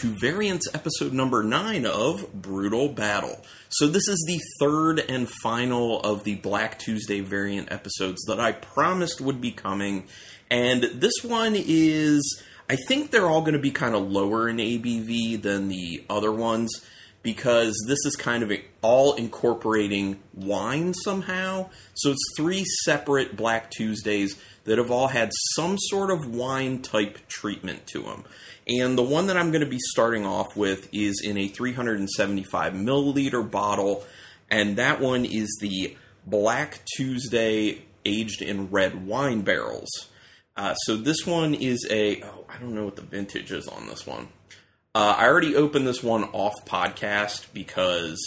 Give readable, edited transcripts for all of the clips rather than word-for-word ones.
to Variants episode number 9 of Brutal Battle. So this is the third and final of the Black Tuesday Variant episodes that I promised would be coming. And this one is, I think they're all going to be kind of lower in ABV than the other ones, because this is kind of all incorporating wine somehow. So it's three separate Black Tuesdays that have all had some sort of wine-type treatment to them. And the one that I'm going to be starting off with is in a 375 milliliter bottle, and that one is the Black Tuesday aged in red wine barrels. So this one is I don't know what the vintage is on this one. I already opened this one off podcast because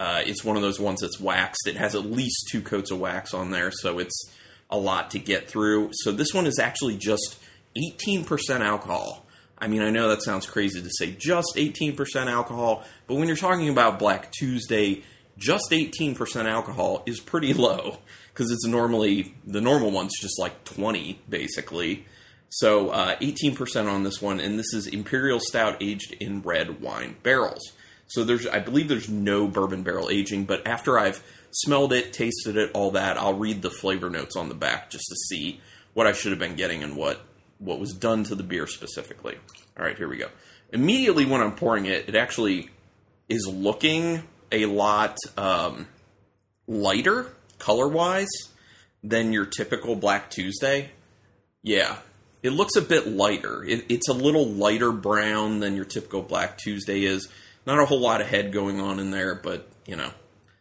it's one of those ones that's waxed. It has at least 2 coats of wax on there, so it's a lot to get through. So this one is actually just 18% alcohol. I mean, I know that sounds crazy to say just 18% alcohol, but when you're talking about Black Tuesday, just 18% alcohol is pretty low, because it's normally, the normal one's just like 20, basically. So 18% on this one, and this is Imperial Stout aged in red wine barrels. So I believe there's no bourbon barrel aging, but after I've smelled it, tasted it, all that, I'll read the flavor notes on the back just to see what I should have been getting and what was done to the beer specifically. All right, here we go. Immediately when I'm pouring it, it actually is looking a lot lighter color-wise than your typical Black Tuesday. Yeah. It looks a bit lighter. It's a little lighter brown than your typical Black Tuesday is. Not a whole lot of head going on in there, but, you know,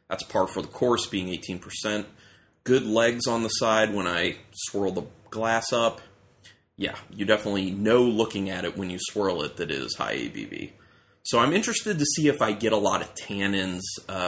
that's par for the course, being 18%. Good legs on the side when I swirl the glass up. Yeah, you definitely know looking at it when you swirl it that it is high ABV. So I'm interested to see if I get a lot of tannins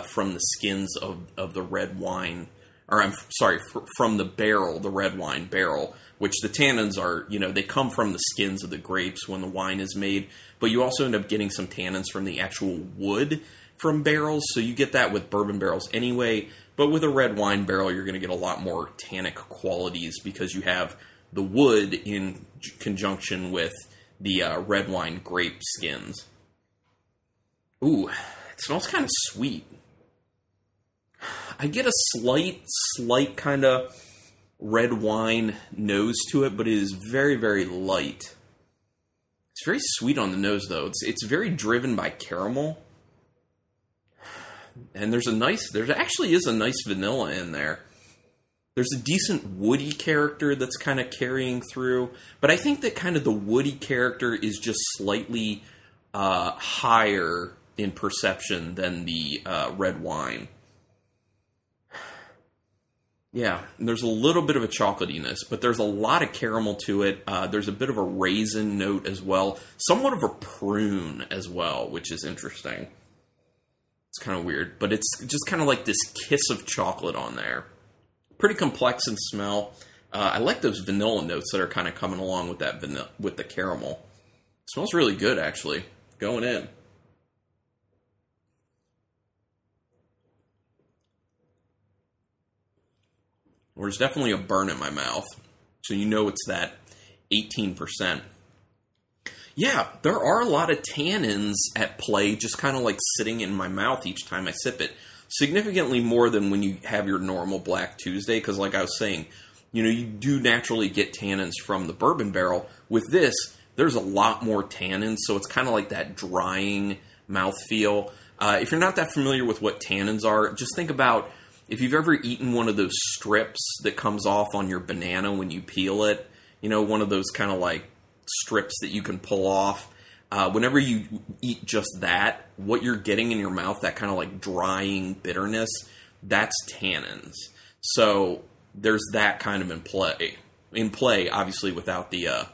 from the skins of the red wine. Or I'm sorry, from the barrel, the red wine barrel, which the tannins are, you know, they come from the skins of the grapes when the wine is made, but you also end up getting some tannins from the actual wood from barrels, so you get that with bourbon barrels anyway, but with a red wine barrel, you're going to get a lot more tannic qualities because you have the wood in conjunction with the red wine grape skins. Ooh, it smells kind of sweet. I get a slight kind of red wine nose to it, but it is very, very light. It's very sweet on the nose, though. It's very driven by caramel. And there actually is a nice vanilla in there. There's a decent woody character that's kind of carrying through, but I think that kind of the woody character is just slightly higher in perception than the red wine. Yeah, and there's a little bit of a chocolatiness, but there's a lot of caramel to it. There's a bit of a raisin note as well. Somewhat of a prune as well, which is interesting. It's kind of weird, but it's just kind of like this kiss of chocolate on there. Pretty complex in smell. I like those vanilla notes that are kind of coming along with that with the caramel. It smells really good, actually, going in. There's definitely a burn in my mouth, so you know it's that 18%. Yeah, there are a lot of tannins at play, just kind of like sitting in my mouth each time I sip it. Significantly more than when you have your normal Black Tuesday, because like I was saying, you know, you do naturally get tannins from the bourbon barrel. With this, there's a lot more tannins, so it's kind of like that drying mouthfeel. If you're not that familiar with what tannins are, just think about... If you've ever eaten one of those strips that comes off on your banana when you peel it, you know, one of those kind of like strips that you can pull off, whenever you eat just that, what you're getting in your mouth, that kind of like drying bitterness, that's tannins. So there's that kind of in play, obviously without the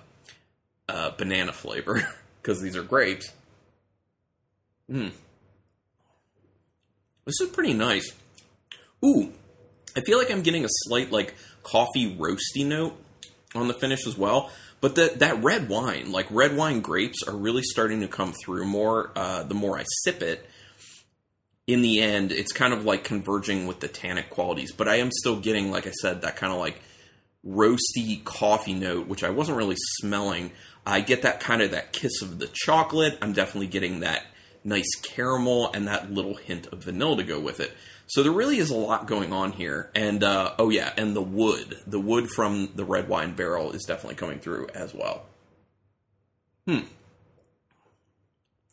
banana flavor, because these are grapes. This is pretty nice. Ooh, I feel like I'm getting a slight, like, coffee roasty note on the finish as well. But that red wine, like, red wine grapes are really starting to come through more the more I sip it. In the end, it's kind of, like, converging with the tannic qualities. But I am still getting, like I said, that kind of, like, roasty coffee note, which I wasn't really smelling. I get that kind of that kiss of the chocolate. I'm definitely getting that nice caramel and that little hint of vanilla to go with it. So there really is a lot going on here. And, oh yeah, and the wood from the red wine barrel is definitely coming through as well.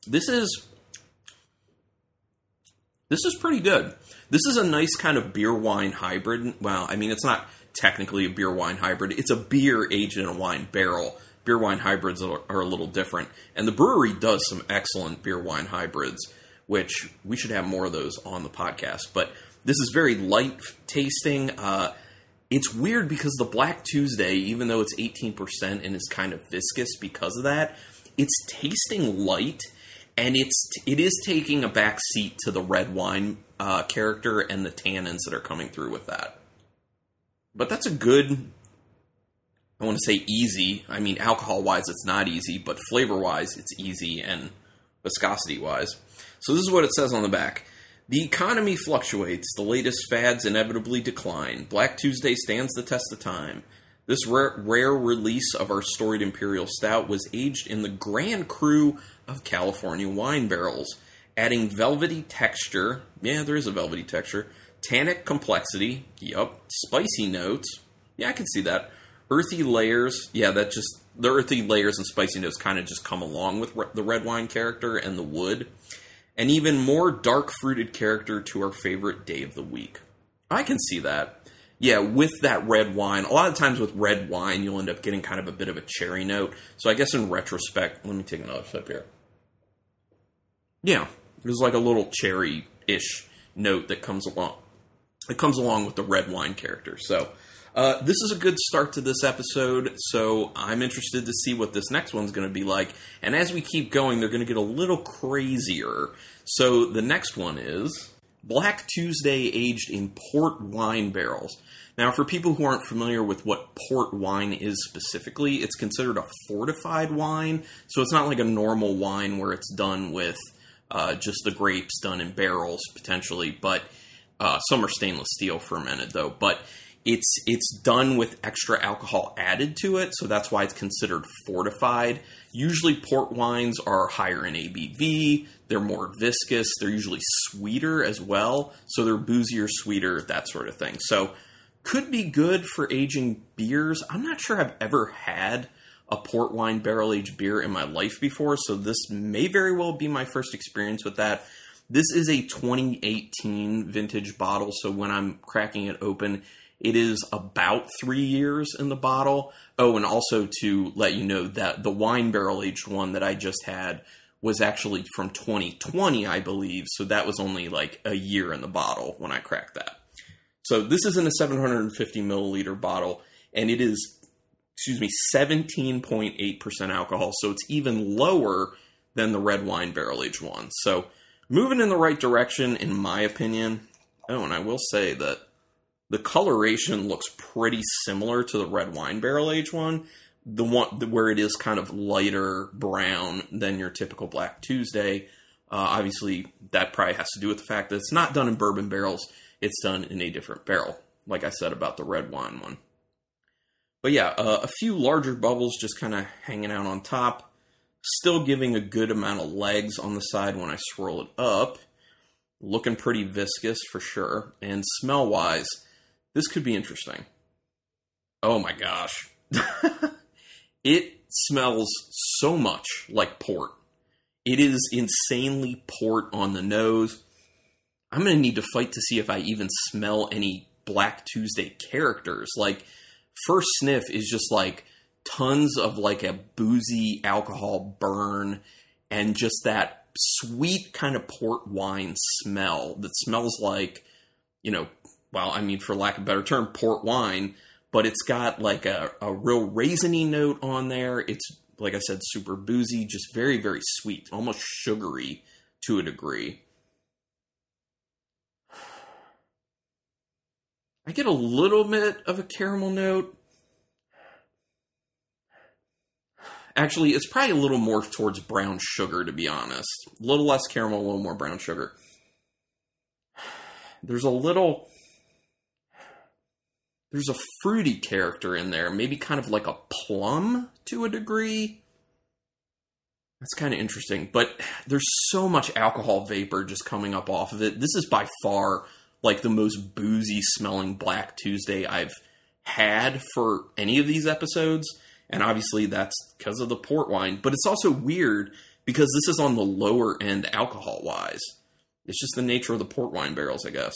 This is pretty good. This is a nice kind of beer-wine hybrid. Well, I mean, it's not technically a beer-wine hybrid. It's a beer aged in a wine barrel. Beer-wine hybrids are a little different. And the brewery does some excellent beer-wine hybrids, which we should have more of those on the podcast. But this is very light tasting. It's weird because the Black Tuesday, even though it's 18% and is kind of viscous because of that, it's tasting light. And it is taking a back seat to the red wine character and the tannins that are coming through with that. But that's a good, I want to say easy. I mean, alcohol-wise, it's not easy, but flavor-wise, it's easy, and viscosity-wise. So this is what it says on the back. The economy fluctuates. The latest fads inevitably decline. Black Tuesday stands the test of time. This rare release of our storied Imperial Stout was aged in the Grand Cru of California wine barrels, adding velvety texture. Yeah, there is a velvety texture. Tannic complexity. Yup. Spicy notes. Yeah, I can see that. Earthy layers. Yeah, that just, the earthy layers and spicy notes kind of just come along with the red wine character and the wood. And even more dark-fruited character to our favorite day of the week. I can see that. Yeah, with that red wine, a lot of times with red wine, you'll end up getting kind of a bit of a cherry note. So I guess in retrospect, let me take another sip here. Yeah, there's like a little cherry-ish note that comes along. It comes along with the red wine character. So this is a good start to this episode. So I'm interested to see what this next one's going to be like. And as we keep going, they're going to get a little crazier. So the next one is Black Tuesday aged in port wine barrels. Now, for people who aren't familiar with what port wine is specifically, it's considered a fortified wine. So it's not like a normal wine where it's done with just the grapes done in barrels, potentially. But some are stainless steel fermented, though. But it's done with extra alcohol added to it, so that's why it's considered fortified. Usually port wines are higher in ABV, they're more viscous, they're usually sweeter as well, so they're boozier, sweeter, that sort of thing. So could be good for aging beers. I'm not sure I've ever had a port wine barrel-aged beer in my life before, so this may very well be my first experience with that. This is a 2018 vintage bottle, so when I'm cracking it open, it is about 3 years in the bottle. Oh, and also to let you know that the wine barrel-aged one that I just had was actually from 2020, I believe. So that was only like a year in the bottle when I cracked that. So this is in a 750 milliliter bottle, and it is, 17.8% alcohol. So it's even lower than the red wine barrel-aged one. So moving in the right direction, in my opinion. Oh, and I will say that the coloration looks pretty similar to the red wine barrel aged one, the one where it is kind of lighter brown than your typical Black Tuesday. Obviously, that probably has to do with the fact that it's not done in bourbon barrels. It's done in a different barrel, like I said about the red wine one. But yeah, a few larger bubbles just kind of hanging out on top, still giving a good amount of legs on the side when I swirl it up. Looking pretty viscous for sure. And smell-wise, this could be interesting. Oh my gosh. It smells so much like port. It is insanely port on the nose. I'm going to need to fight to see if I even smell any Black Tuesday characters. Like, first sniff is just like tons of like a boozy alcohol burn and just that sweet kind of port wine smell that smells like, you know, well, I mean, for lack of a better term, port wine, but it's got like a real raisiny note on there. It's, like I said, super boozy, just very, very sweet, almost sugary to a degree. I get a little bit of a caramel note. Actually, it's probably a little more towards brown sugar, to be honest. A little less caramel, a little more brown sugar. There's a little, there's a fruity character in there, maybe kind of like a plum to a degree. That's kind of interesting, but there's so much alcohol vapor just coming up off of it. This is by far like the most boozy smelling Black Tuesday I've had for any of these episodes. And obviously that's because of the port wine, but it's also weird because this is on the lower end alcohol wise. It's just the nature of the port wine barrels, I guess.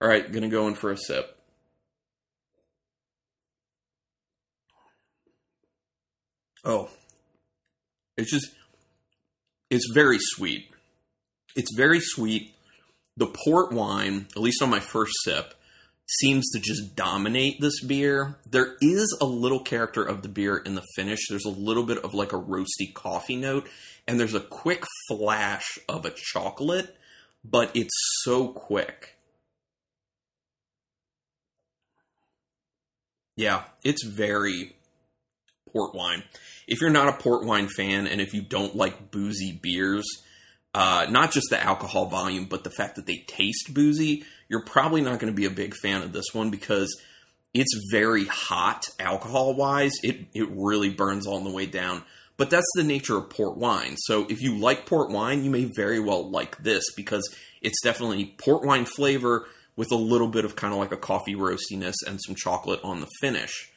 All right, going to go in for a sip. Oh, it's very sweet. It's very sweet. The port wine, at least on my first sip, seems to just dominate this beer. There is a little character of the beer in the finish. There's a little bit of like a roasty coffee note, and there's a quick flash of a chocolate, but it's so quick. Yeah, it's very port wine. If you're not a port wine fan, and if you don't like boozy beers, not just the alcohol volume, but the fact that they taste boozy, you're probably not going to be a big fan of this one because it's very hot alcohol-wise. It really burns on the way down, but that's the nature of port wine. So if you like port wine, you may very well like this because it's definitely port wine flavor with a little bit of kind of like a coffee roastiness and some chocolate on the finish.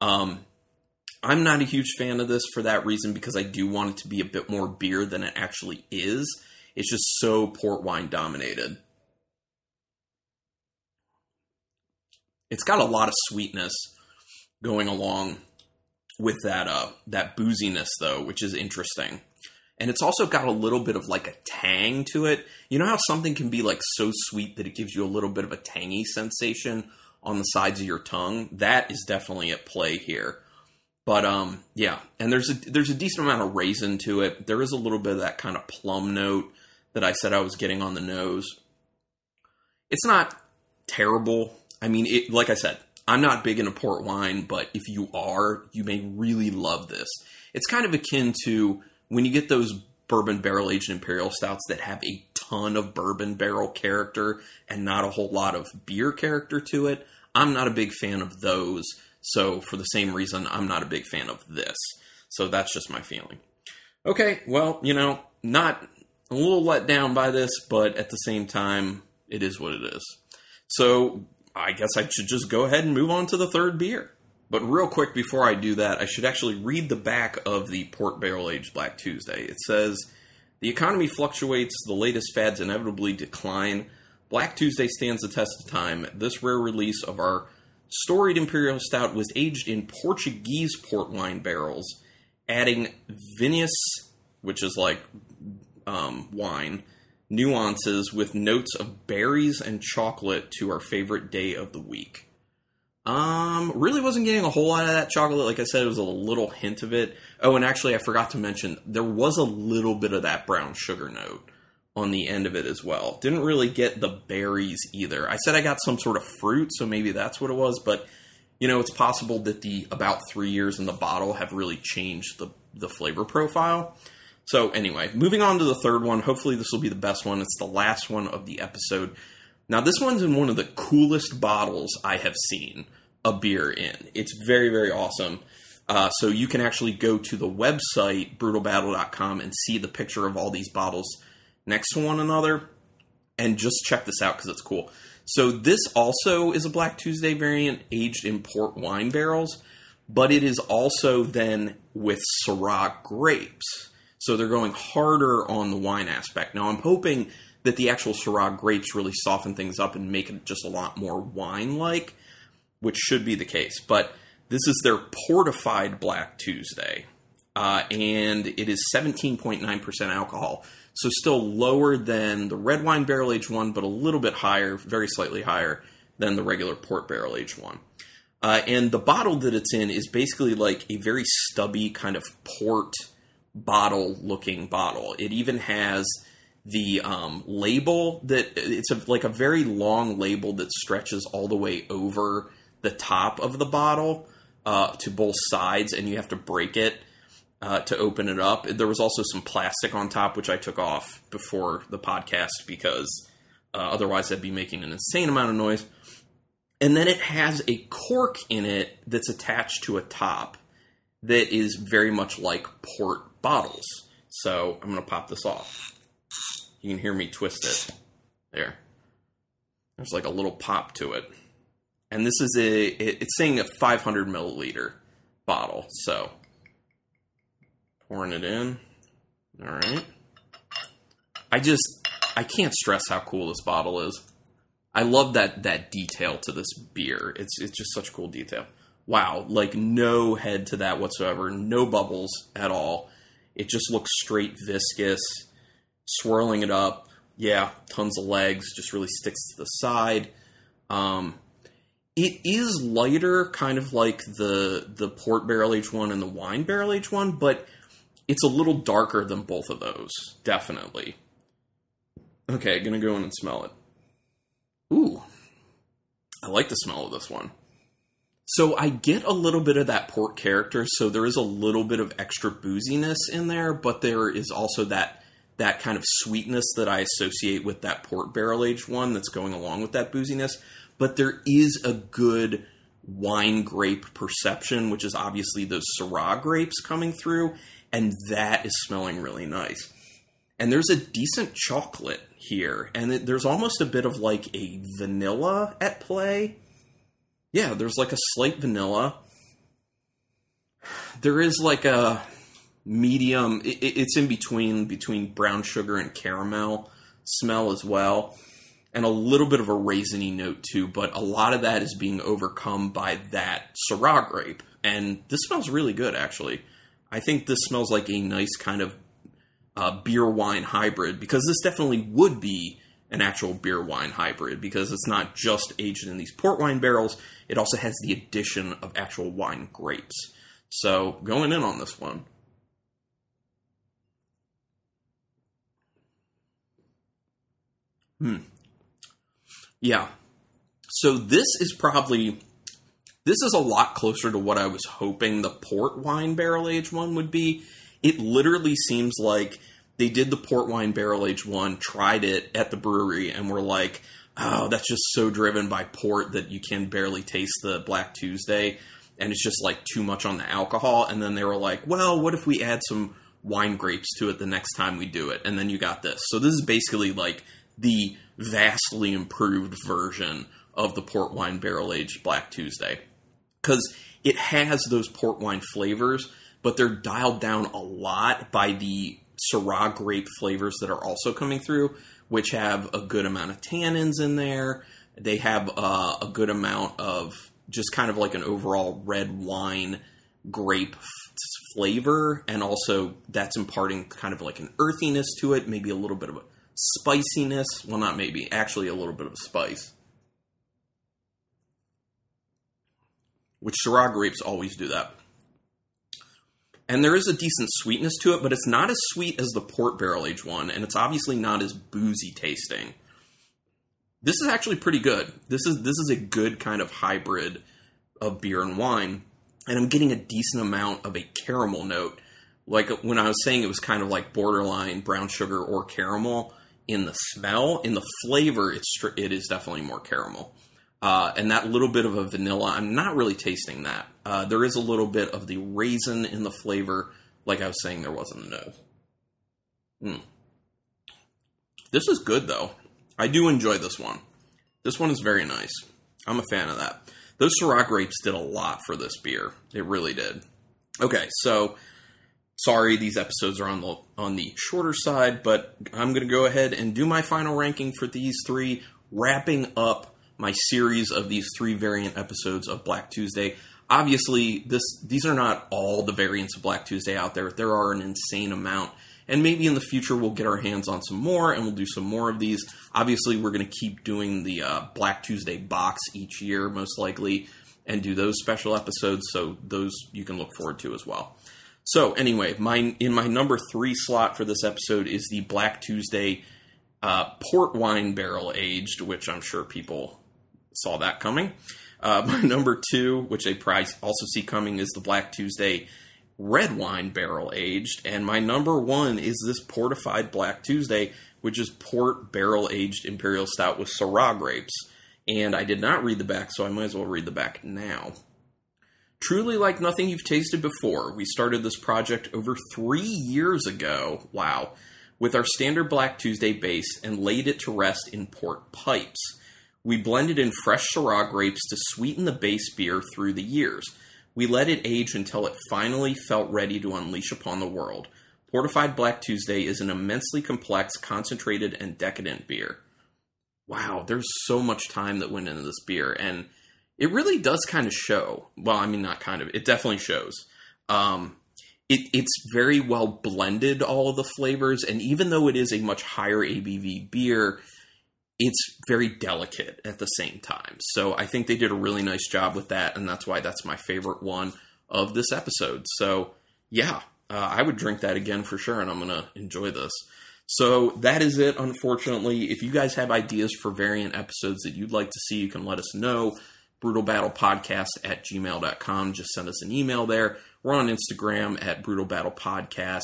I'm not a huge fan of this for that reason because I do want it to be a bit more beer than it actually is. It's just so port wine dominated. It's got a lot of sweetness going along with that booziness though, which is interesting. And it's also got a little bit of like a tang to it. You know how something can be like so sweet that it gives you a little bit of a tangy sensation on the sides of your tongue? That is definitely at play here. But, yeah, and there's a decent amount of raisin to it. There is a little bit of that kind of plum note that I said I was getting on the nose. It's not terrible. I mean, like I said, I'm not big into port wine, but if you are, you may really love this. It's kind of akin to when you get those bourbon barrel-aged imperial stouts that have a ton of bourbon barrel character and not a whole lot of beer character to it. I'm not a big fan of those. So for the same reason, I'm not a big fan of this. So that's just my feeling. Okay, well, not a little let down by this, but at the same time, it is what it is. So I guess I should just go ahead and move on to the third beer. But real quick before I do that, I should actually read the back of the Port Barrel Aged Black Tuesday. It says, "The economy fluctuates, the latest fads inevitably decline. Black Tuesday stands the test of time. This rare release of our storied imperial stout was aged in Portuguese port wine barrels, adding vinous, which is like wine, nuances with notes of berries and chocolate to our favorite day of the week." Really wasn't getting a whole lot of that chocolate. Like I said, it was a little hint of it. Oh, and actually I forgot to mention, there was a little bit of that brown sugar note on the end of it as well. Didn't really get the berries either. I said I got some sort of fruit, so maybe that's what it was, but it's possible that the about 3 years in the bottle have really changed the flavor profile. So anyway, moving on to the third one. Hopefully this will be the best one. It's the last one of the episode. Now this one's in one of the coolest bottles I have seen a beer in. It's very, very awesome. So you can actually go to the website, brutalbattle.com, and see the picture of all these bottles next to one another, and just check this out because it's cool. So this also is a Black Tuesday variant aged in port wine barrels, but it is also then with Syrah grapes. So they're going harder on the wine aspect. Now I'm hoping that the actual Syrah grapes really soften things up and make it just a lot more wine-like, which should be the case. But this is their portified Black Tuesday, and it is 17.9% alcohol. So still lower than the red wine barrel-aged one, but a little bit higher, very slightly higher than the regular port barrel-aged one. And the bottle that it's in is basically like a very stubby kind of port bottle-looking bottle. It even has the label that it's like a very long label that stretches all the way over the top of the bottle to both sides, and you have to break it to open it up. There was also some plastic on top, which I took off before the podcast because otherwise I'd be making an insane amount of noise. And then it has a cork in it that's attached to a top that is very much like port bottles. So I'm going to pop this off. You can hear me twist it. There. There's like a little pop to it. And this is it's saying a 500 milliliter bottle. So pouring it in. All right. I can't stress how cool this bottle is. I love that detail to this beer. It's just such cool detail. Wow, like no head to that whatsoever. No bubbles at all. It just looks straight viscous. Swirling it up. Yeah, tons of legs. Just really sticks to the side. It is lighter, kind of like the port barrel-aged one and the wine barrel-aged one, but it's a little darker than both of those, definitely. Okay, gonna go in and smell it. Ooh, I like the smell of this one. So I get a little bit of that port character, so there is a little bit of extra booziness in there, but there is also that kind of sweetness that I associate with that port barrel-aged one that's going along with that booziness. But there is a good wine grape perception, which is obviously those Syrah grapes coming through, and that is smelling really nice. And there's a decent chocolate here, and there's almost a bit of like a vanilla at play. Yeah, there's like a slight vanilla. There is like a medium, it's in between brown sugar and caramel smell as well. And a little bit of a raisiny note too, but a lot of that is being overcome by that Syrah grape. And this smells really good, actually. I think this smells like a nice kind of beer-wine hybrid, because this definitely would be an actual beer-wine hybrid, because it's not just aged in these port wine barrels. It also has the addition of actual wine grapes. So going in on this one. Yeah, so this is a lot closer to what I was hoping the port wine barrel aged one would be. It literally seems like they did the port wine barrel aged one, tried it at the brewery, and were like, oh, that's just so driven by port that you can barely taste the Black Tuesday, and it's just like too much on the alcohol. And then they were like, well, what if we add some wine grapes to it the next time we do it? And then you got this. So this is basically like the vastly improved version of the port wine barrel-aged Black Tuesday, because it has those port wine flavors, but they're dialed down a lot by the Syrah grape flavors that are also coming through, which have a good amount of tannins in there. They have a good amount of just kind of like an overall red wine grape flavor, and also that's imparting kind of like an earthiness to it, maybe a little bit of a spiciness. Well, not maybe. Actually, a little bit of spice. Which Syrah grapes always do that. And there is a decent sweetness to it, but it's not as sweet as the port barrel-aged one, and it's obviously not as boozy tasting. This is actually pretty good. This is a good kind of hybrid of beer and wine, and I'm getting a decent amount of a caramel note. Like when I was saying it was kind of like borderline brown sugar or caramel in the smell, in the flavor, it is definitely more caramel. And that little bit of a vanilla, I'm not really tasting that. There is a little bit of the raisin in the flavor, like I was saying there was in the nose. This is good, though. I do enjoy this one. This one is very nice. I'm a fan of that. Those Syrah grapes did a lot for this beer. It really did. Okay, so... sorry, these episodes are on the shorter side, but I'm going to go ahead and do my final ranking for these three, wrapping up my series of these three variant episodes of Black Tuesday. Obviously, these are not all the variants of Black Tuesday out there. There are an insane amount, and maybe in the future we'll get our hands on some more, and we'll do some more of these. Obviously, we're going to keep doing the Black Tuesday box each year, most likely, and do those special episodes, so those you can look forward to as well. So anyway, in my number 3 slot for this episode is the Black Tuesday port wine barrel aged, which I'm sure people saw that coming. My number 2, which they probably also see coming, is the Black Tuesday red wine barrel aged. And my number 1 is this portified Black Tuesday, which is port barrel aged Imperial Stout with Syrah grapes. And I did not read the back, so I might as well read the back now. Truly like nothing you've tasted before. We started this project over 3 years ago, wow, with our standard Black Tuesday base and laid it to rest in port pipes. We blended in fresh Syrah grapes to sweeten the base beer through the years. We let it age until it finally felt ready to unleash upon the world. Fortified Black Tuesday is an immensely complex, concentrated, and decadent beer. Wow, there's so much time that went into this beer, and it really does kind of show. Well, I mean, not kind of. It definitely shows. It's very well blended, all of the flavors, and even though it is a much higher ABV beer, it's very delicate at the same time. So I think they did a really nice job with that, and that's why that's my favorite one of this episode. So, yeah. I would drink that again for sure, and I'm going to enjoy this. So that is it, unfortunately. If you guys have ideas for variant episodes that you'd like to see, you can let us know. BrutalBattlePodcast@gmail.com. Just send us an email there. We're on Instagram @BrutalBattlePodcast.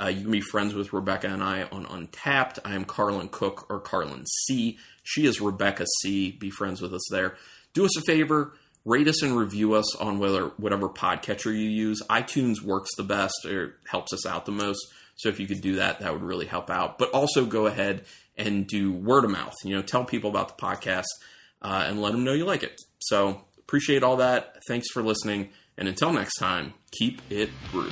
You can be friends with Rebecca and I on Untapped. I am Carlin Cook, or Carlin C. She is Rebecca C. Be friends with us there. Do us a favor. Rate us and review us on whatever podcatcher you use. iTunes works the best, or helps us out the most. So if you could do that, that would really help out. But also go ahead and do word of mouth. You know, tell people about the podcast and let them know you like it. So appreciate all that. Thanks for listening. And until next time, keep it brutal.